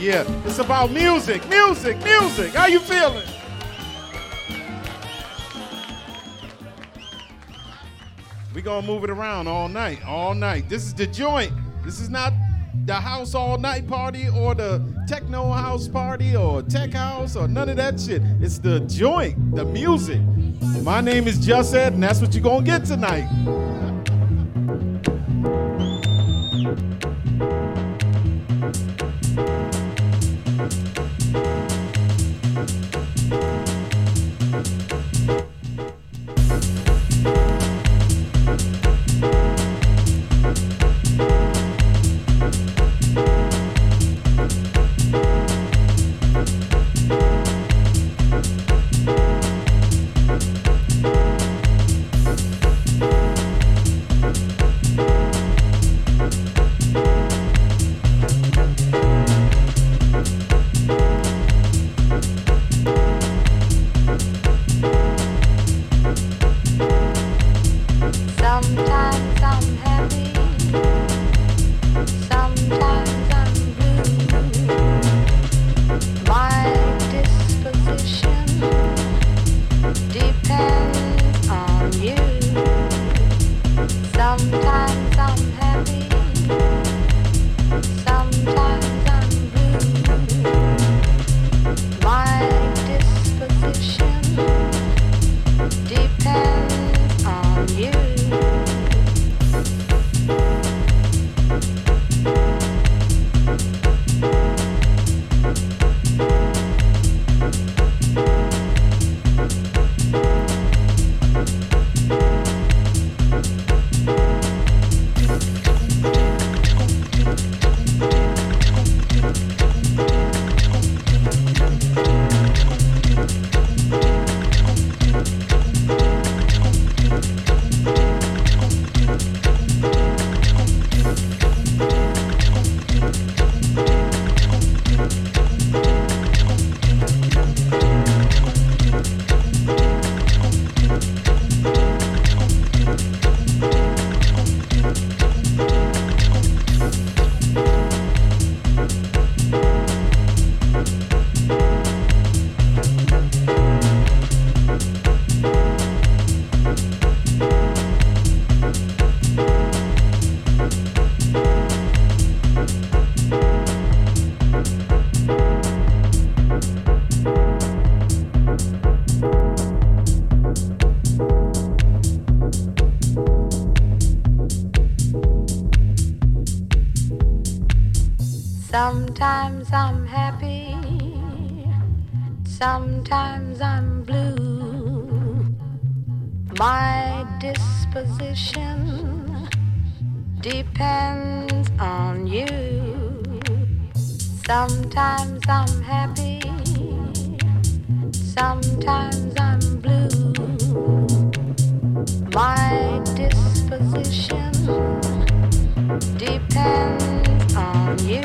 Yeah. It's about music. How you feeling? We gonna move it around all night. This is the joint. This is not the house all night party or the techno house party or tech house or none of that shit. It's the joint, the music. My name is Just Ed, and that's what you're gonna get tonight. Sometimes I'm happy, sometimes I'm blue. My disposition depends on you. Sometimes I'm happy, sometimes I'm blue. My disposition depends on you.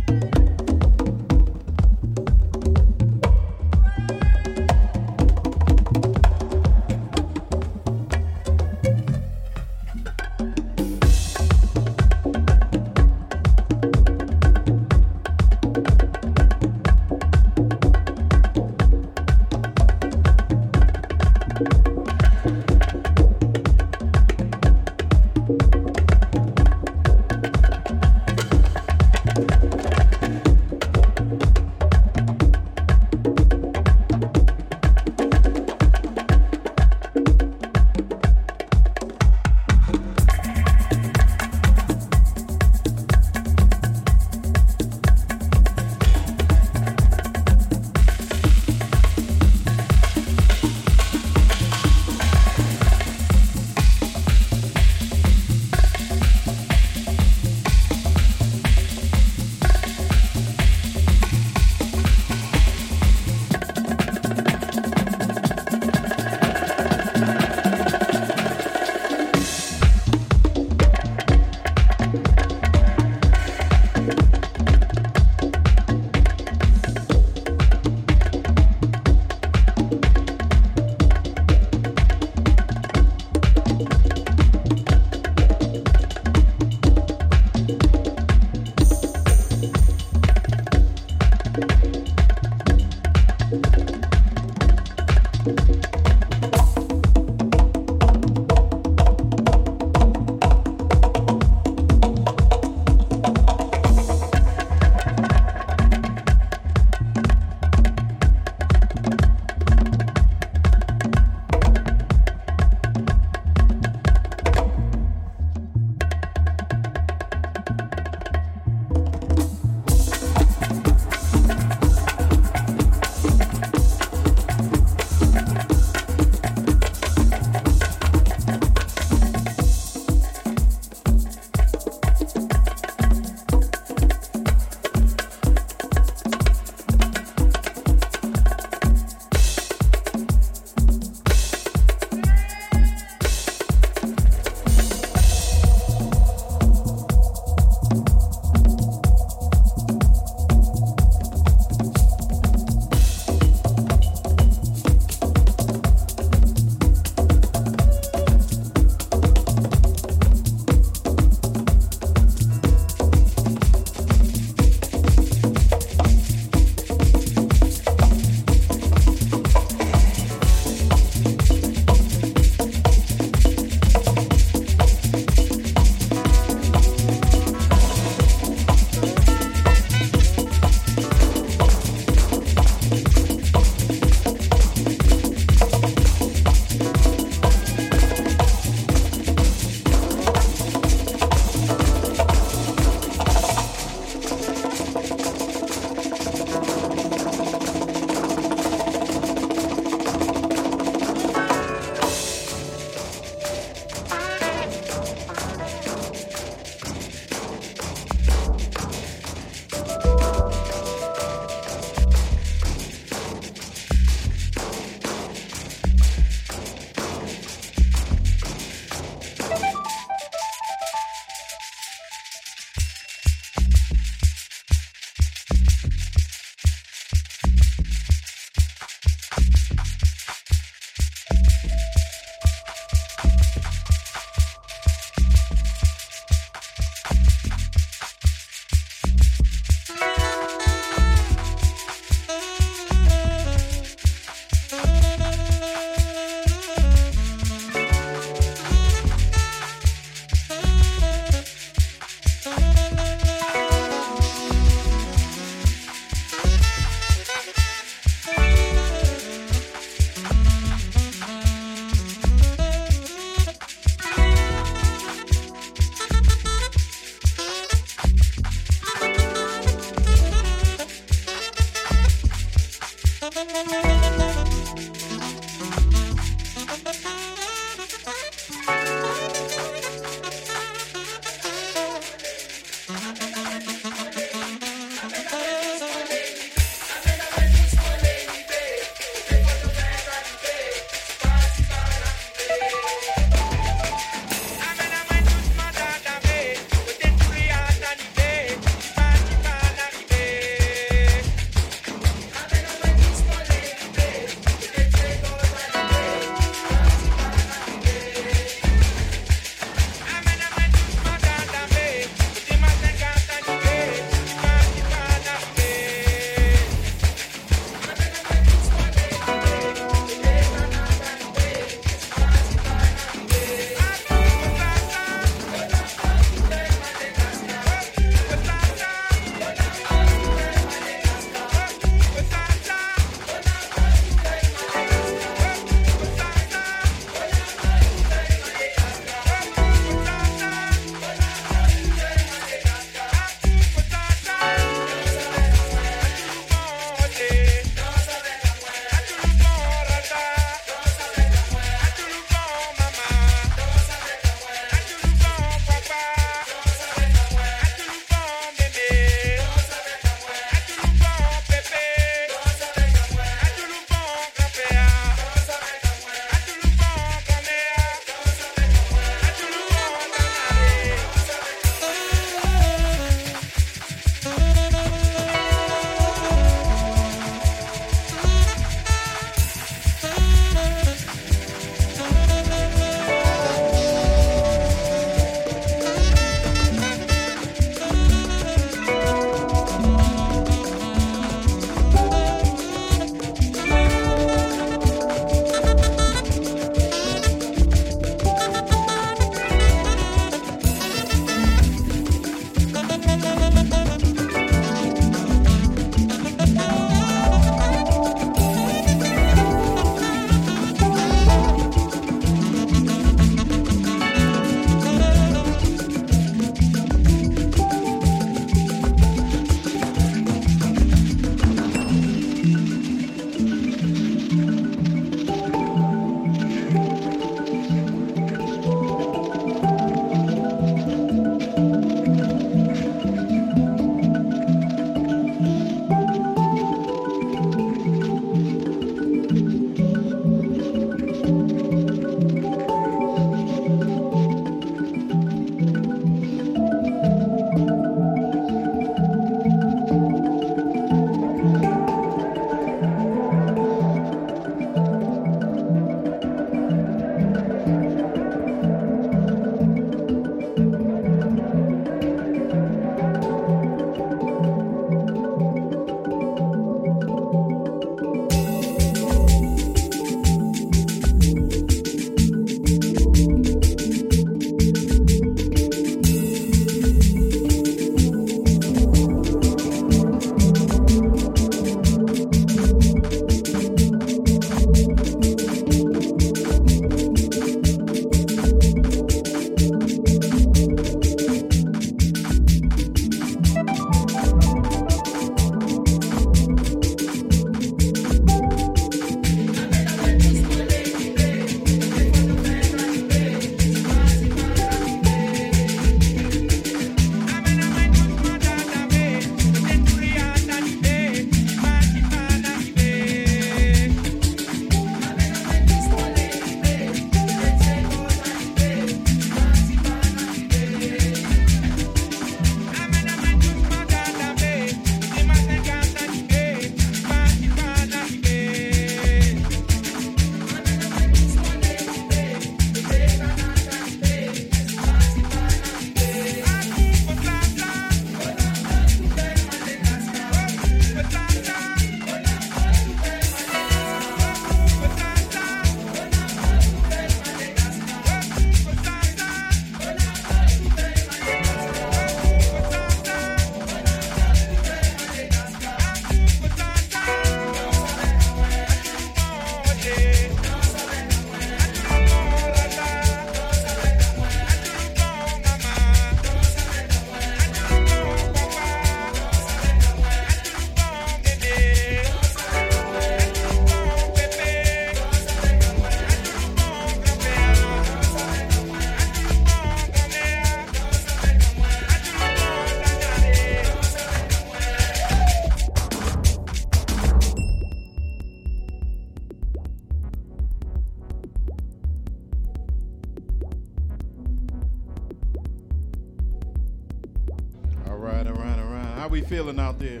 How we feeling out there?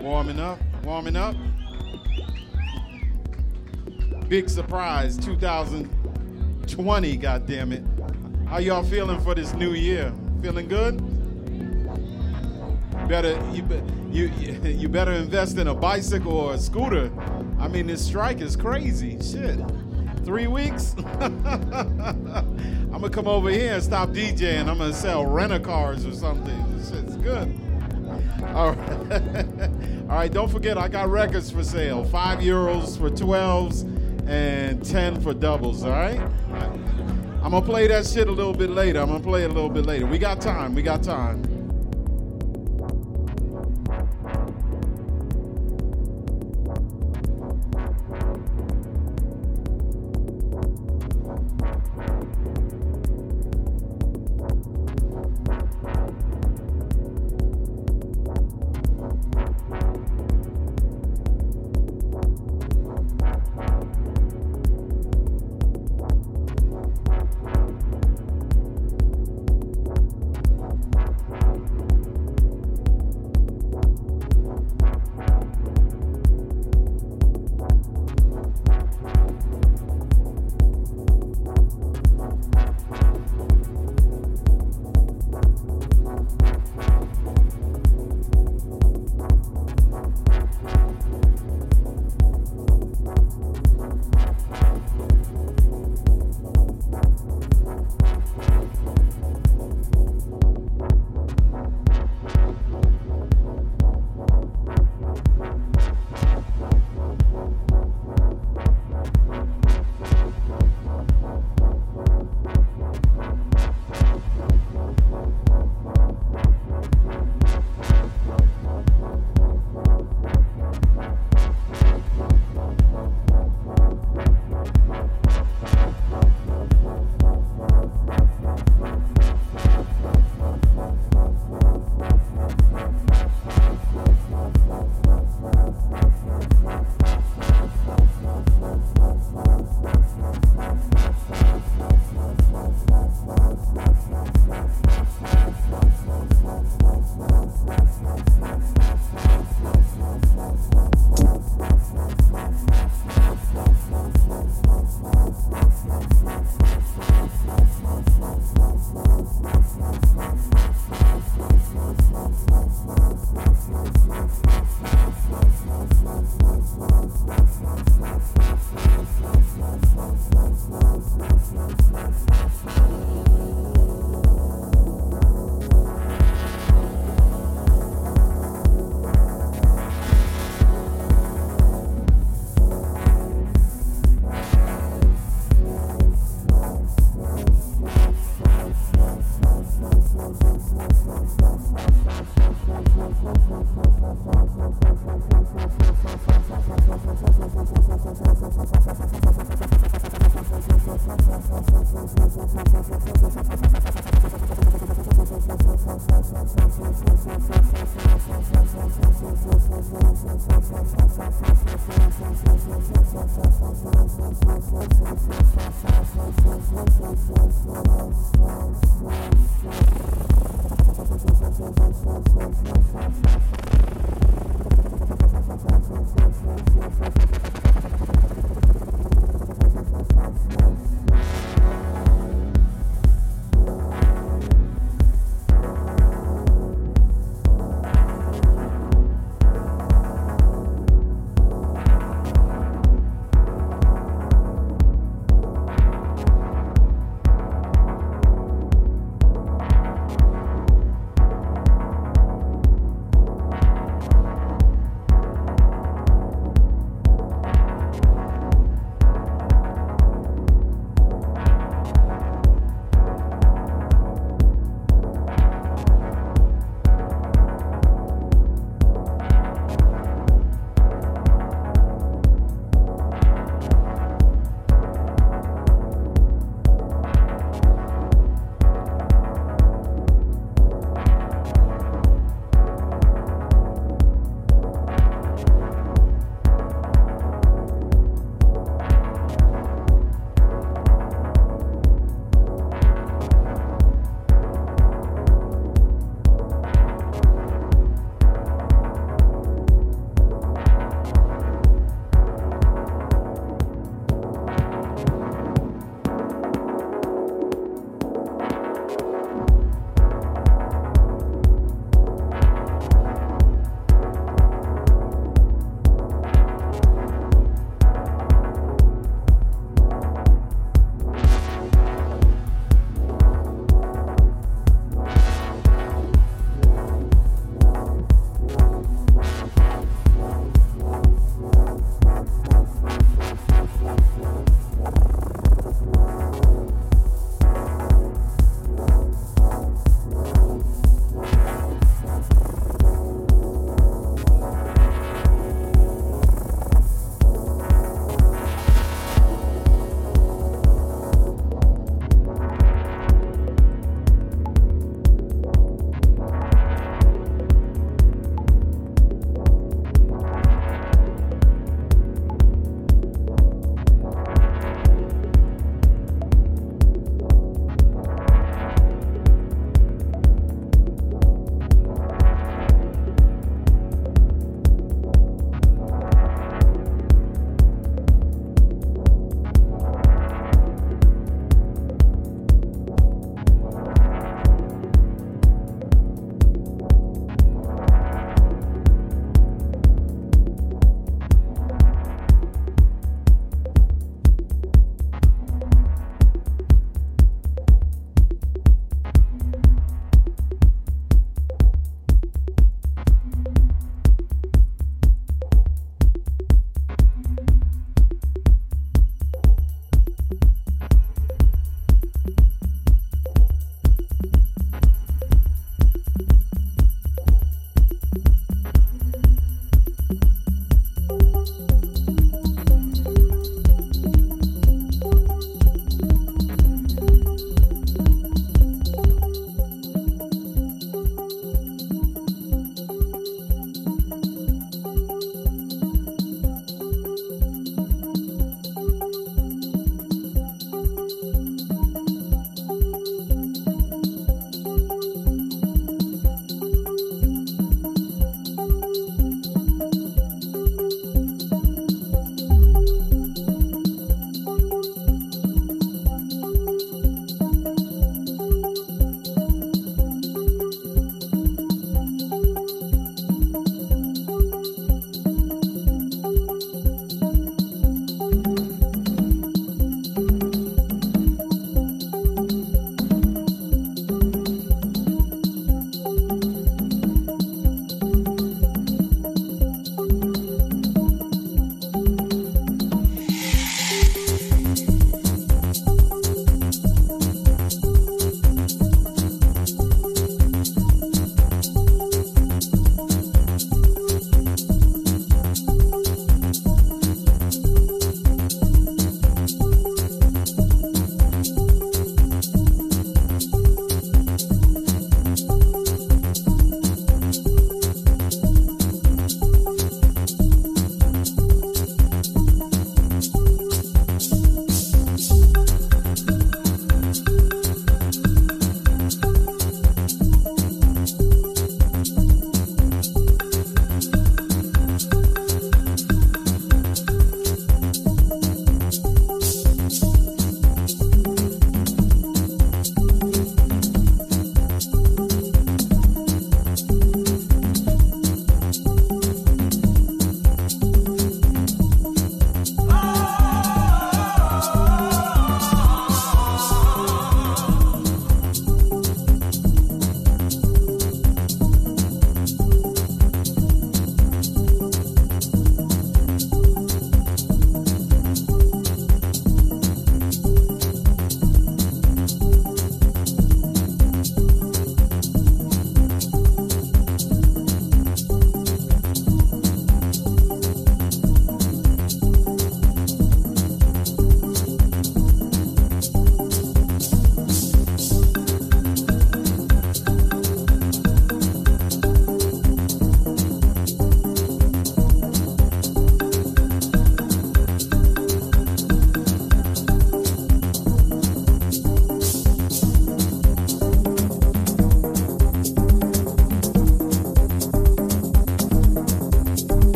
Warming up? Warming up? Big surprise, 2020, goddammit. How y'all feeling for this new year? Feeling good? You better invest in a bicycle or a scooter. I mean, this strike is crazy. Shit. 3 weeks? I'm going to come over here and stop DJing. I'm going to sell rent-a-cars or something. This shit's good. All right. All right, don't forget, I got records for sale. €5 for 12s and 10 for doubles, all right? I'm going to play that shit a little bit later. I'm going to play it a little bit later. We got time. We got time.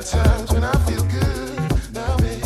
Times when I feel good, now me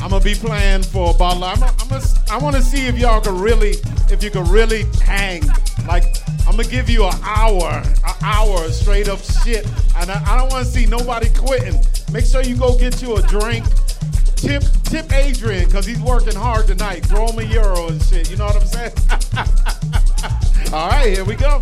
I'm gonna be playing for Bob Law. I want to see if y'all can really, if you can really hang. Like, I'm gonna give you an hour straight up shit, and I don't want to see nobody quitting. Make sure you go get you a drink. Tip Adrian, cause he's working hard tonight. Throw him €1 and shit. You know what I'm saying? All right, here we go.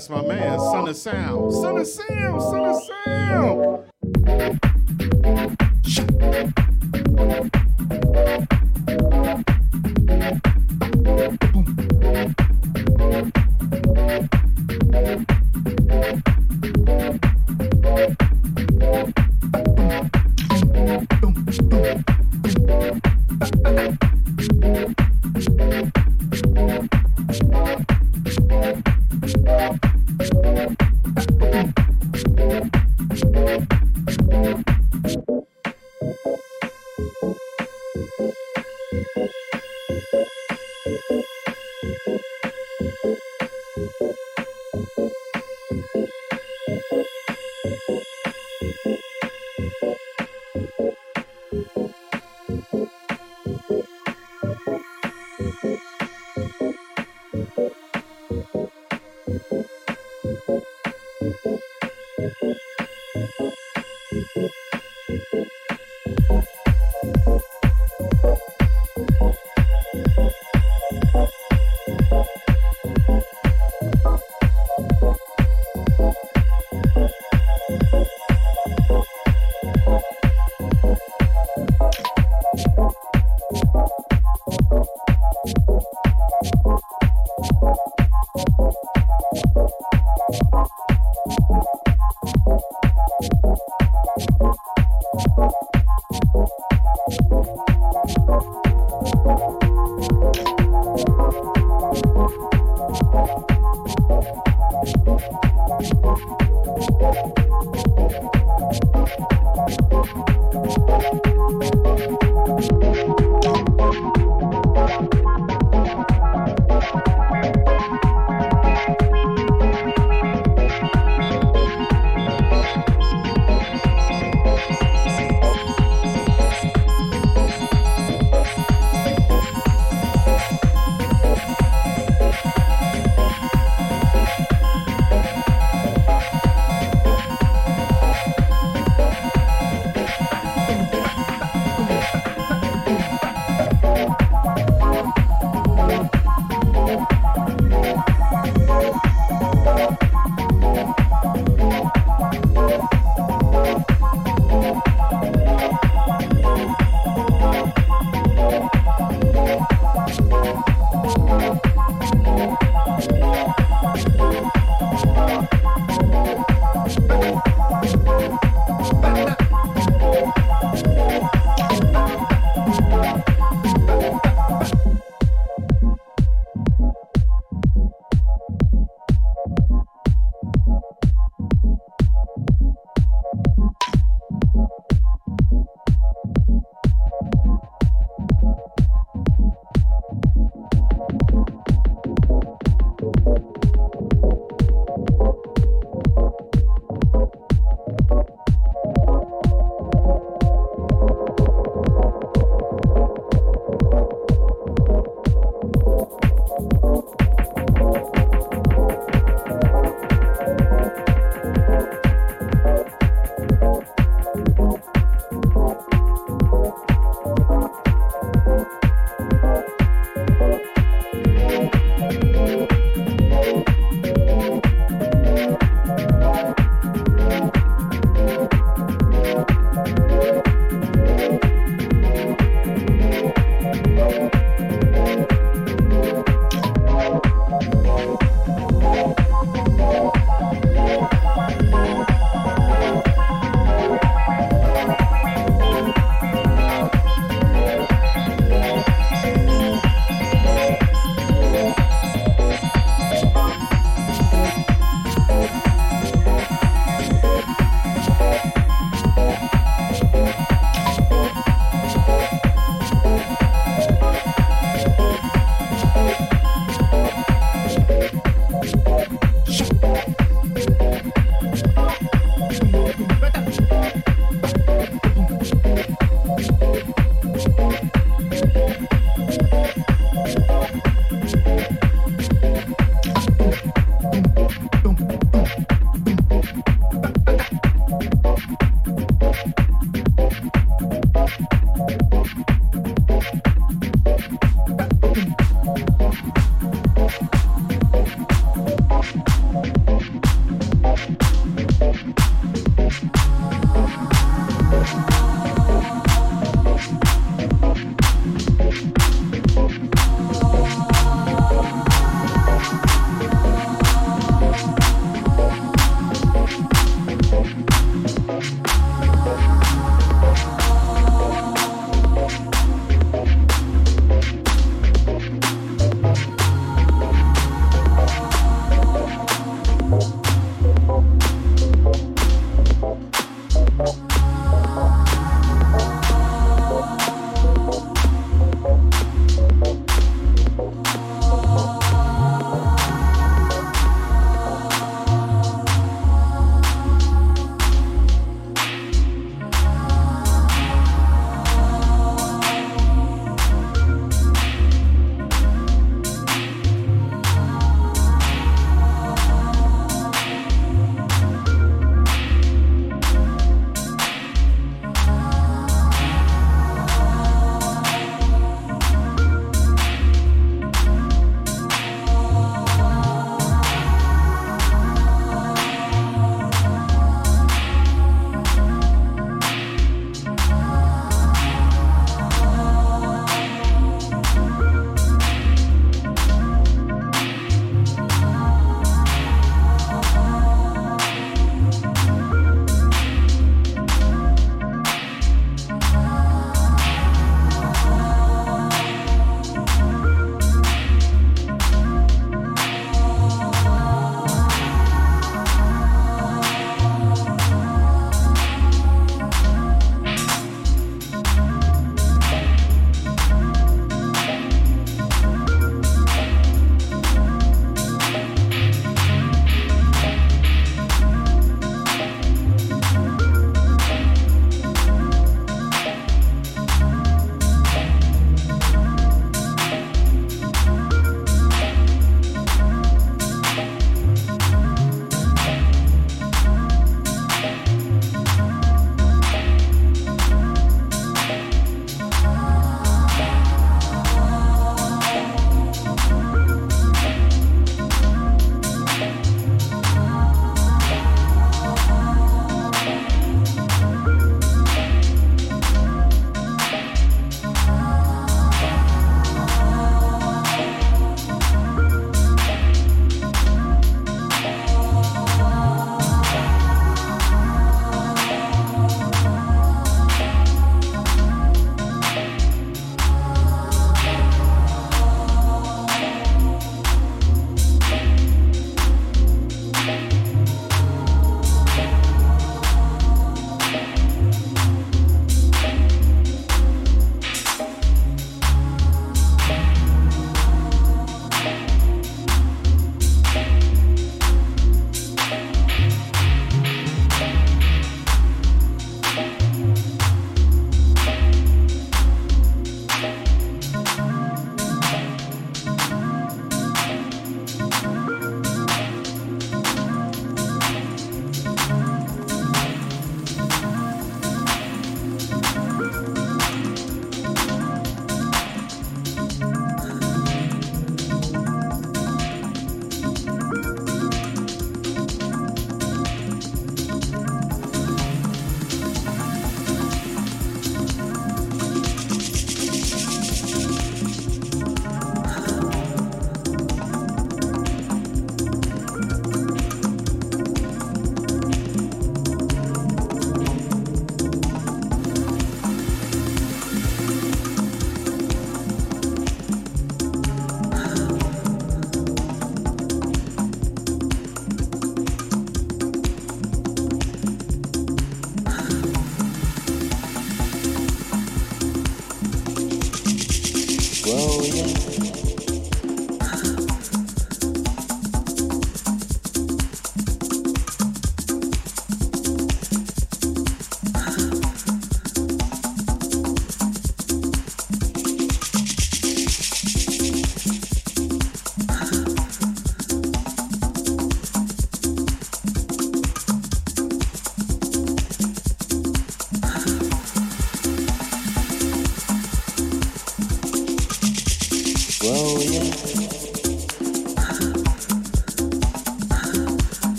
That's my man, Son of Sam. Son of Sam, Son of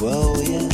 Well, yeah.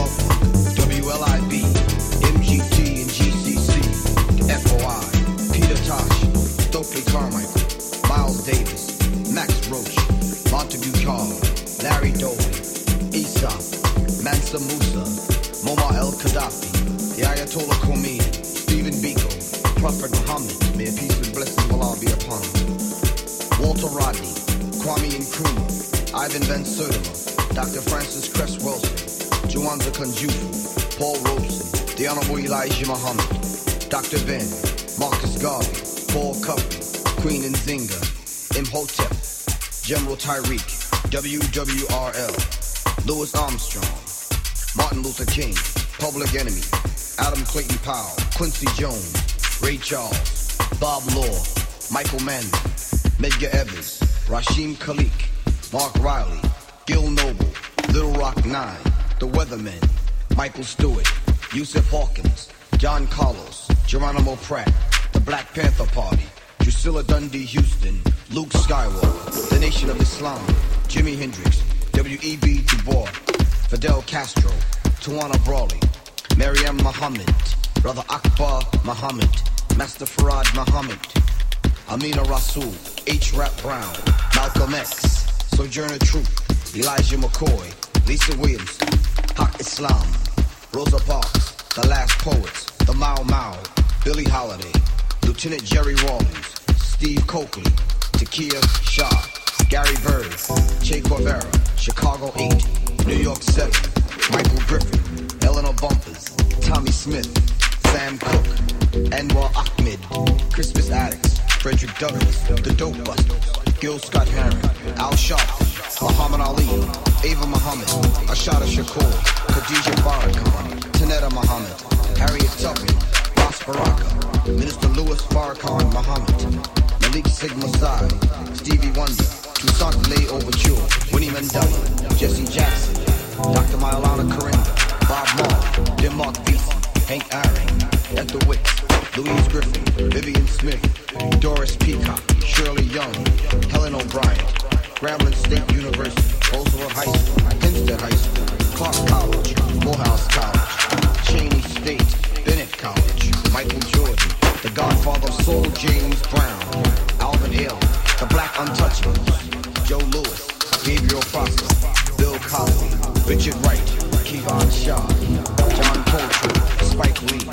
WLIB, MGT and GCC, FOI, Peter Tosh, Stokely Carmichael, Miles Davis, Max Roach, Montague Charles, Larry Dolan, Aesop, Mansa Musa, Muammar al-Qaddafi, the Ayatollah Khomeini, Stephen Biko, Prophet Muhammad, may peace and blessing will all be upon him, Walter Rodney, Kwame Nkrumah, Ivan Van Sertima, Dr. Francis Cress Wilson, Juanza Kanjufu, Paul Robeson, the Honorable Elijah Muhammad, Dr. Ben, Marcus Garvey, Paul Cup, Queen Nzinga, Imhotep, General Tyreek, WWRL, Louis Armstrong, Martin Luther King, Public Enemy, Adam Clayton Powell, Quincy Jones, Ray Charles, Bob Law, Michael Mann, Medgar Evans, Rashim Kalik, Mark Riley, Gil Noble, Little Rock Nine, The Weathermen, Michael Stewart, Yusuf Hawkins, John Carlos, Geronimo Pratt, The Black Panther Party, Drusilla Dundee Houston, Luke Skywalker, The Nation of Islam, Jimi Hendrix, W.E.B. Du Bois, Fidel Castro, Tawana Brawley, Maryam Muhammad, Brother Akbar Muhammad, Master Farad Muhammad, Amina Rasul, H. Rap Brown, Malcolm X, Sojourner Truth, Elijah McCoy, Lisa Williams, Haq Islam, Rosa Parks, The Last Poets, The Mau Mau, Billie Holiday, Lieutenant Jerry Rawlings, Steve Coakley, Takia Shah, Gary Bird, Che Guevara, Chicago 8, New York 7, Michael Griffin, Eleanor Bumpers, Tommy Smith, Sam Cooke, Anwar Ahmed, Christmas Addicts, Frederick Douglass, The Dope Busters, Gil Scott-Heron, Al Sharpton, Muhammad Ali, Ava Muhammad, Ashada Shakur, Khadija Farrakhan, Tanetta Muhammad, Harriet Tubman, Ross Baraka, Minister Louis Farrakhan Muhammad, Malik Sigma Sai, Stevie Wonder, Toussaint Lay Overture, Winnie Mandela, Jesse Jackson, Dr. Maulana Karimba, Bob Marley, Denmark Vesey, Hank Aaron, Ethel Wicks, Louise Griffin, Vivian Smith, Doris Peacock, Shirley Young, Helen O'Brien, Grambling State University, Roosevelt High School, Hempstead High School, Clark College, Morehouse College, Cheney State, Bennett College, Michael Jordan, the Godfather of Soul, James Brown, Alvin Ailey, the Black Untouchables, Joe Louis, Gabriel Prosper, Bill Cosby, Richard Wright, Kevon Shaw, John Coltrane, Spike Lee,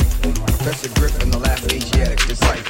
Professor Griffin, the Last Asiatic Disciple.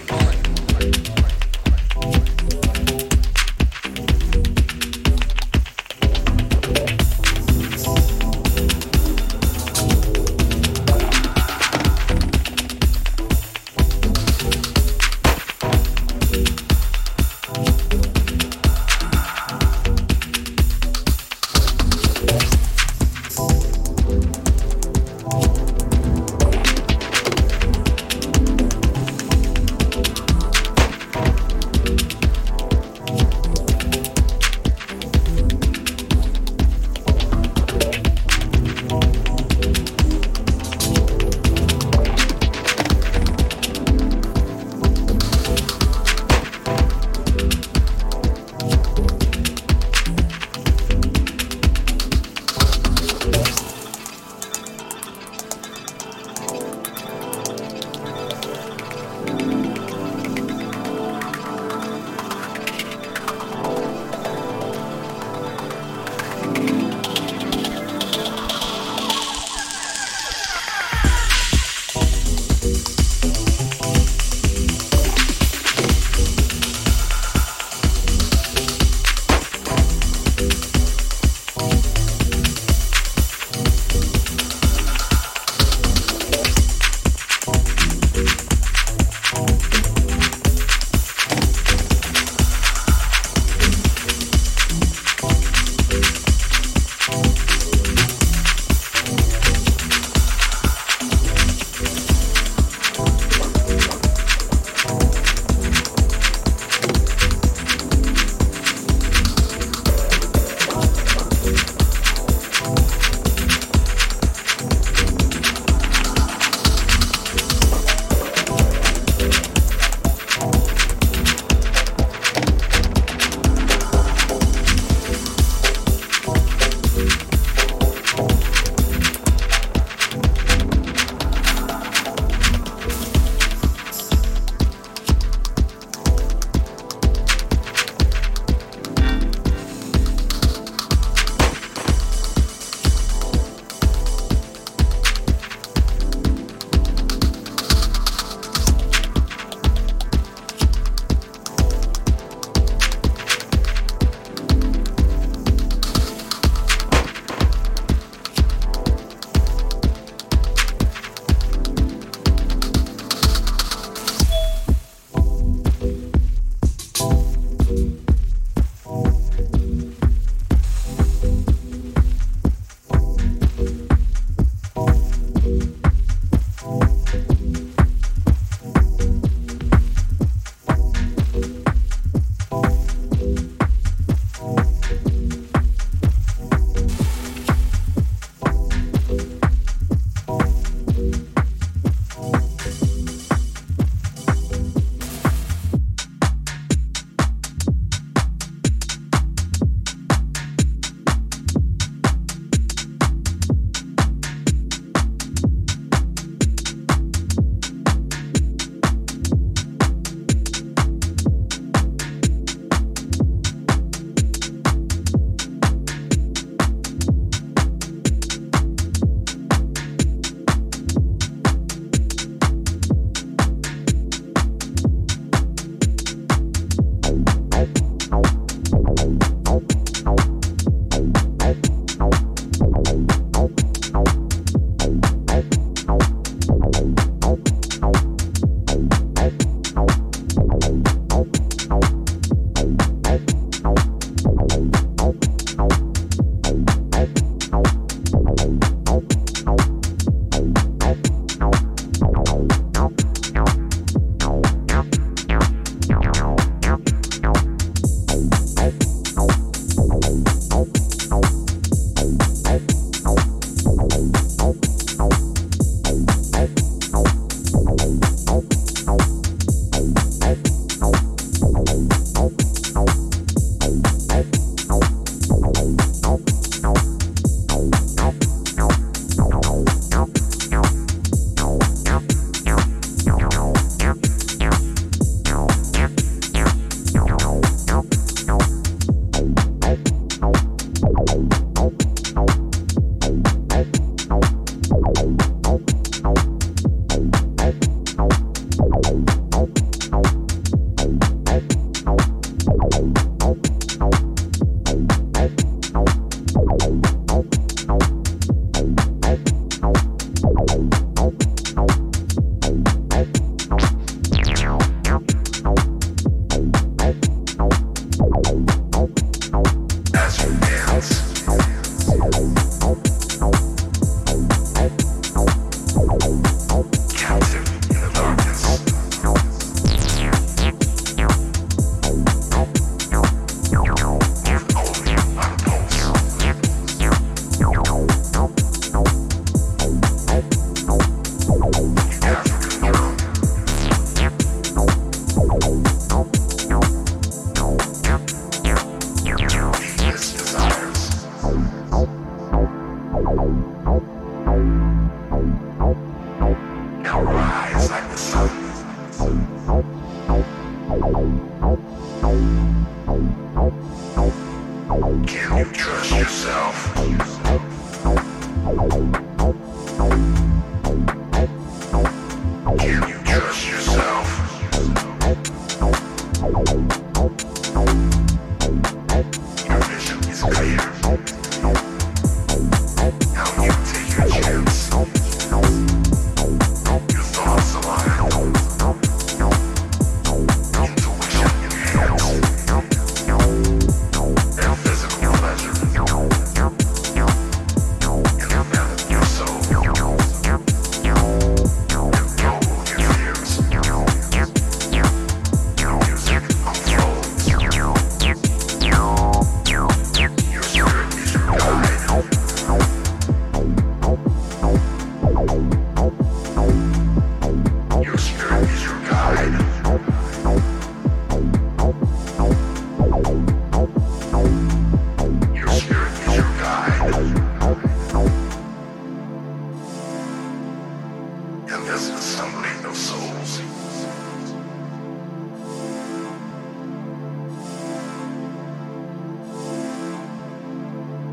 as an assembly of souls.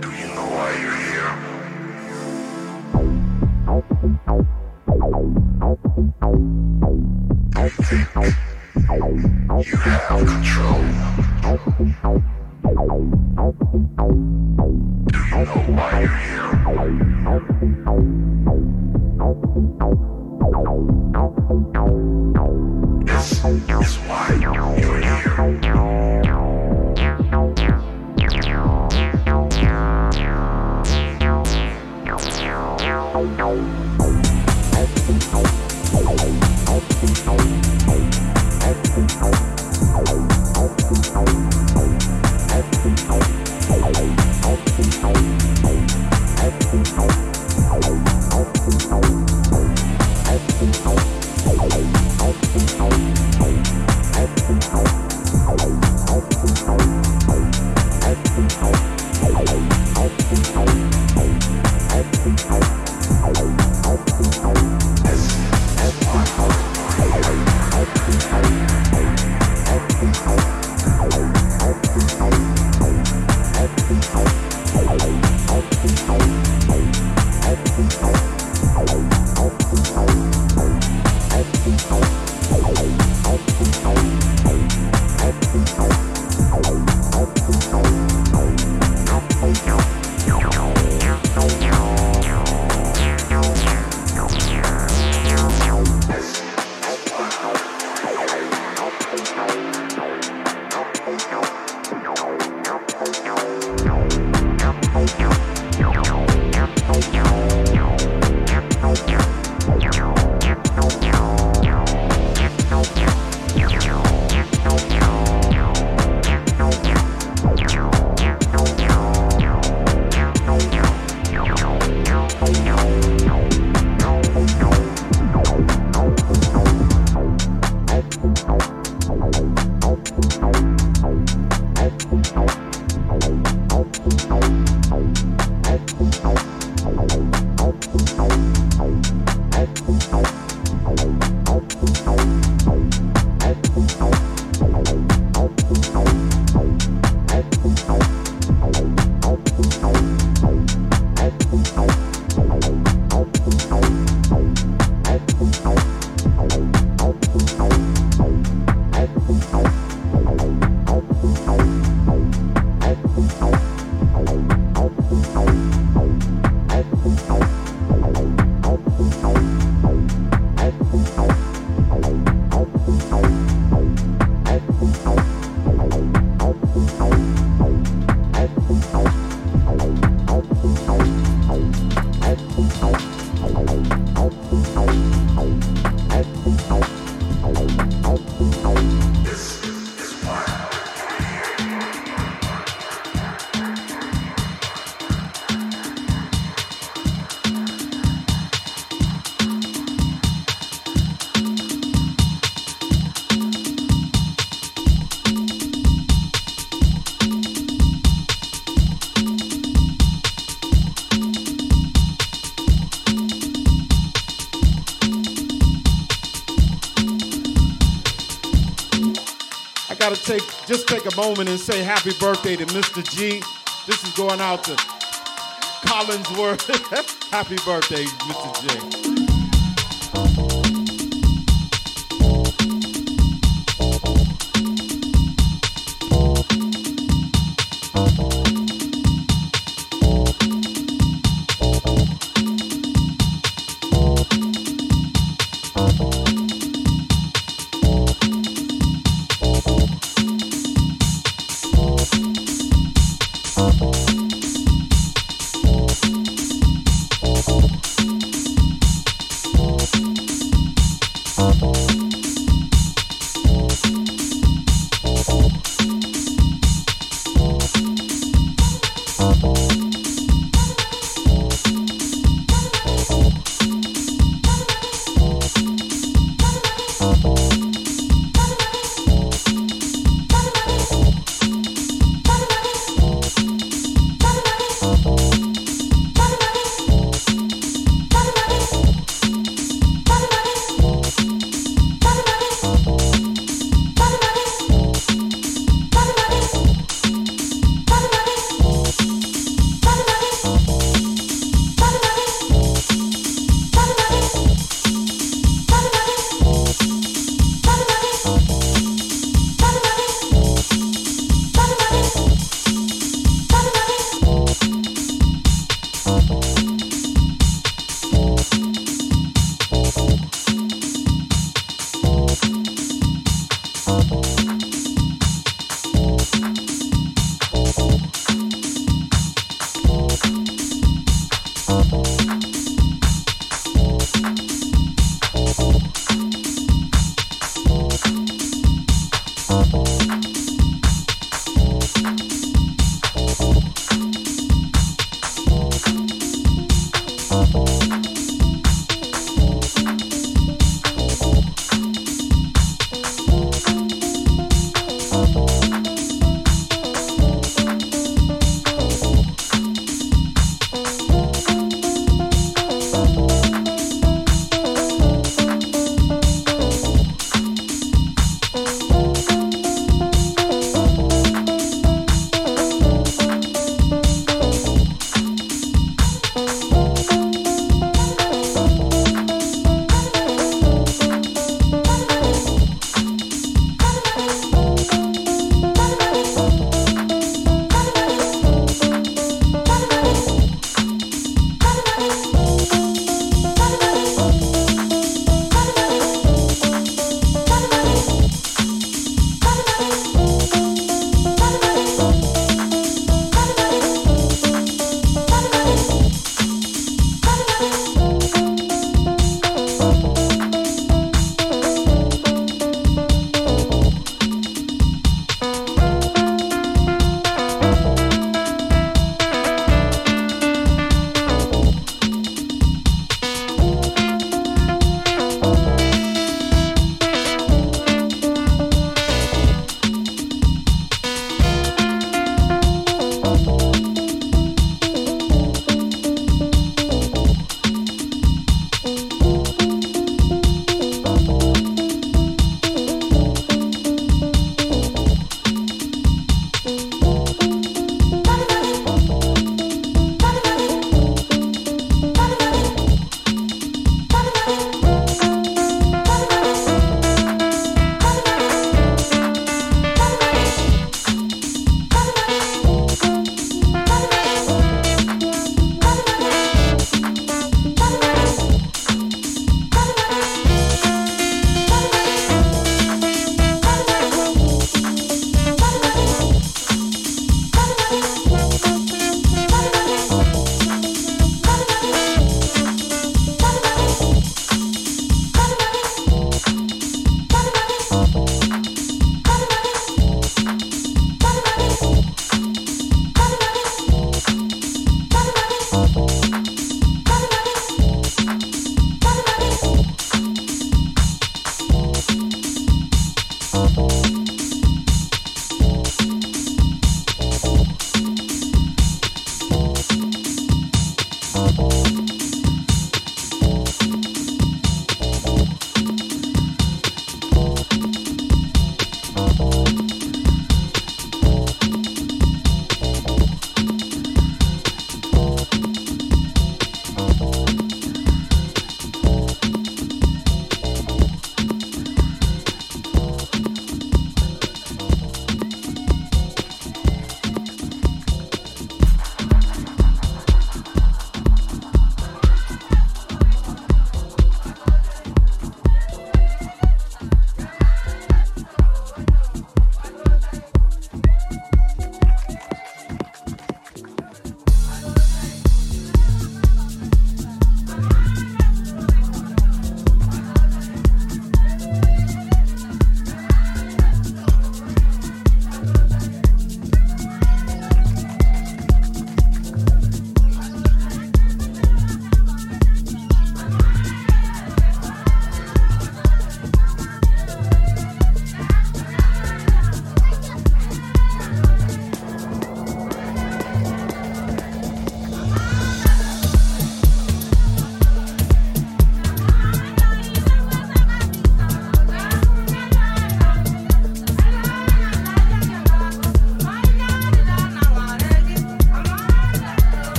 Do you know why you're here? Do you think you have control? Do you know why you're here? This is why you're here. Take a moment and say happy birthday to Mr. G. This is going out to Collinsworth. Happy birthday, Mr. G.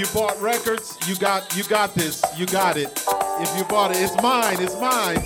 If you bought records, you got this. You got it. If you bought it, it's mine. It's mine.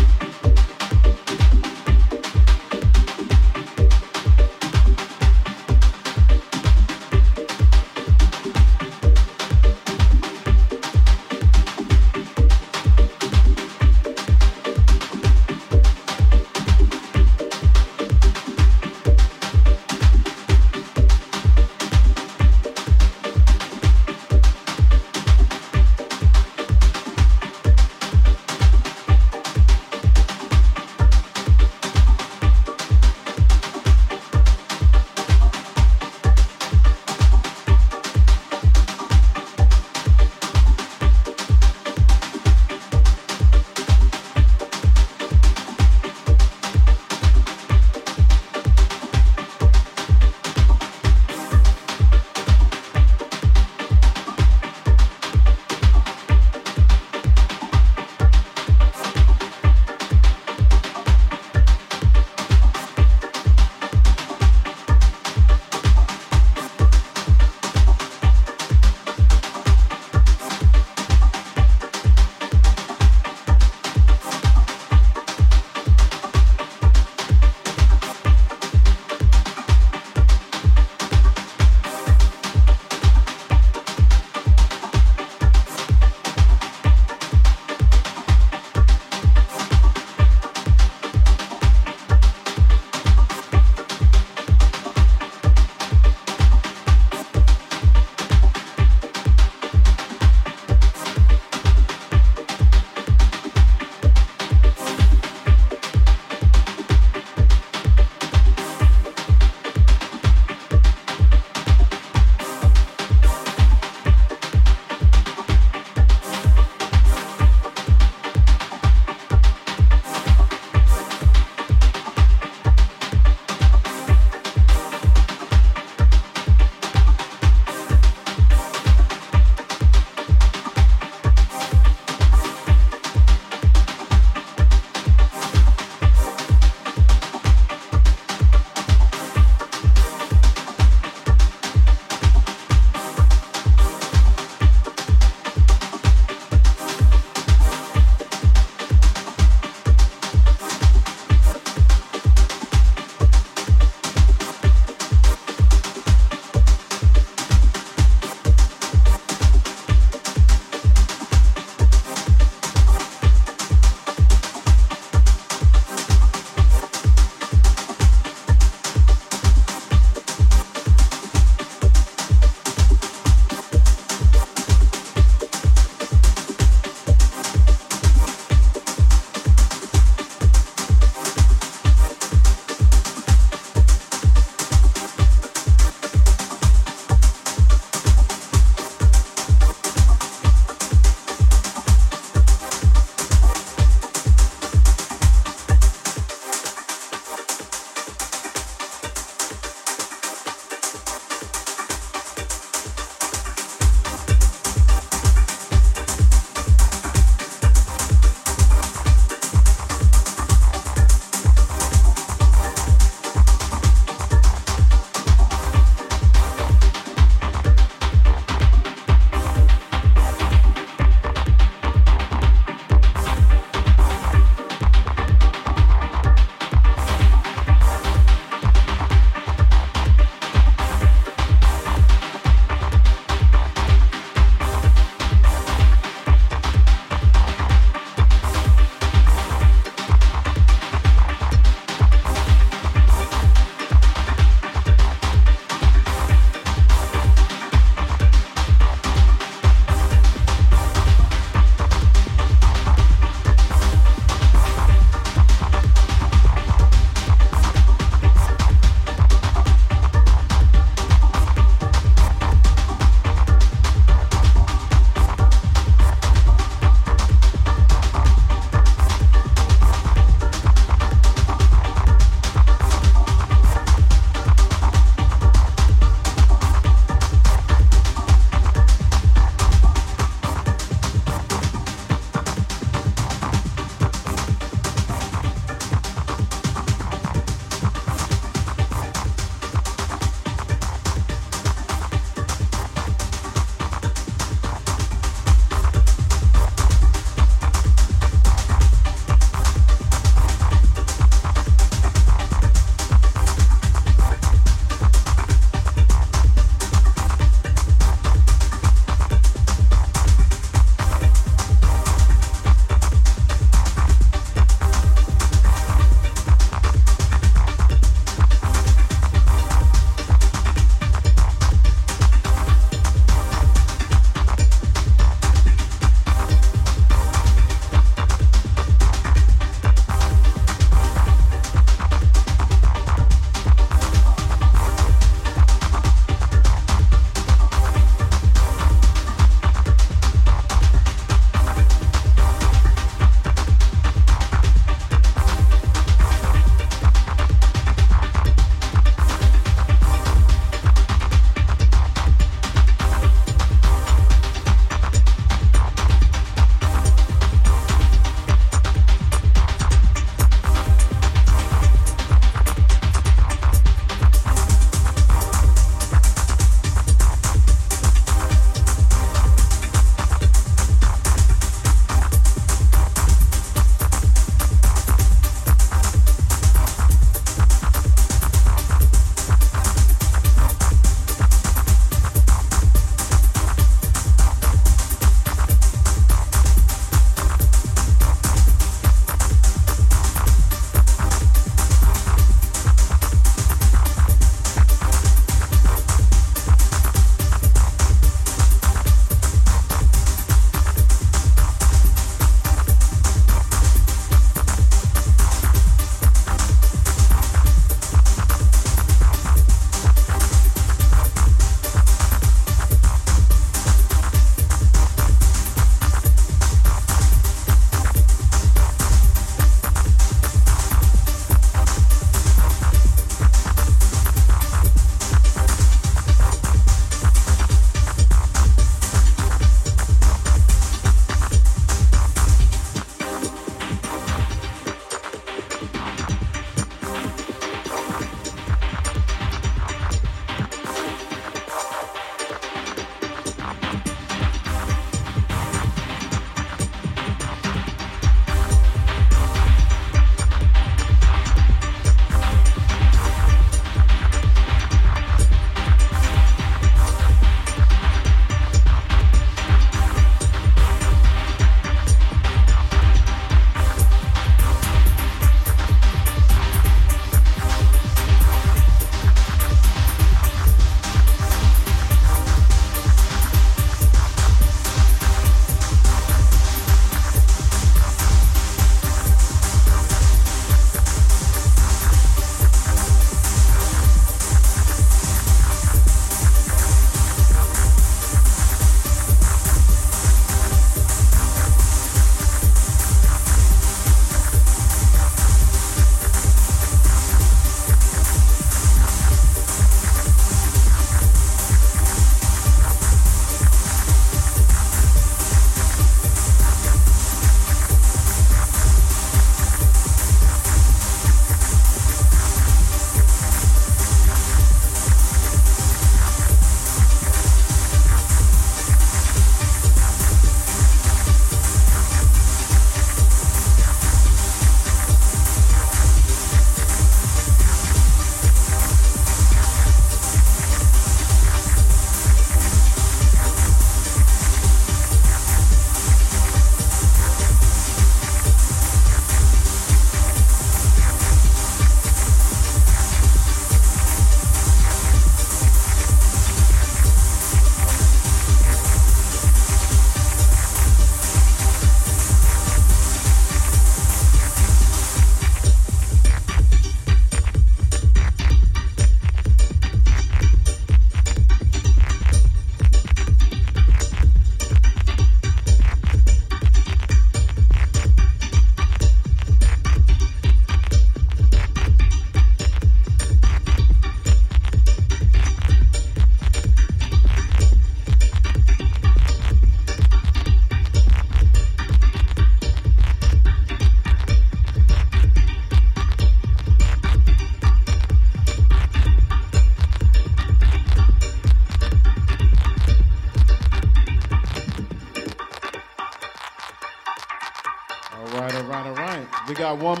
got one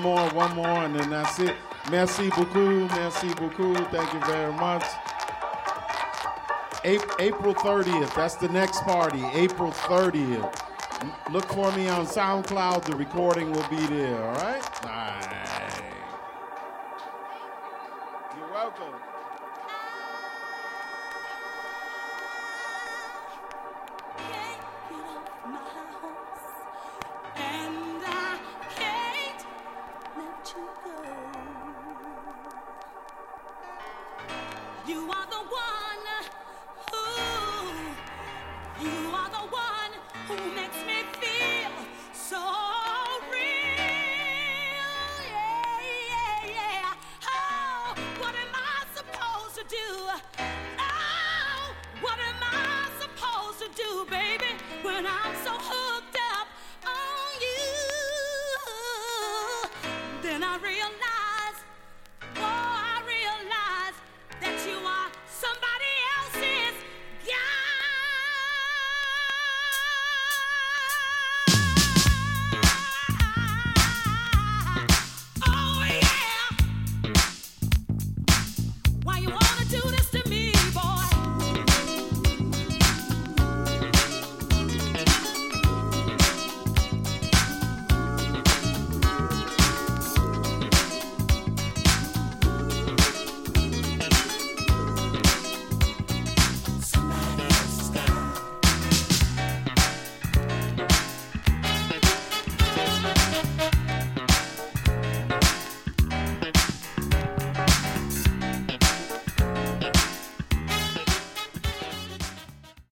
more, and then that's it. Merci beaucoup. Thank you very much. April 30th, that's the next party, April 30th. Look for me on SoundCloud. The recording will be there, all right?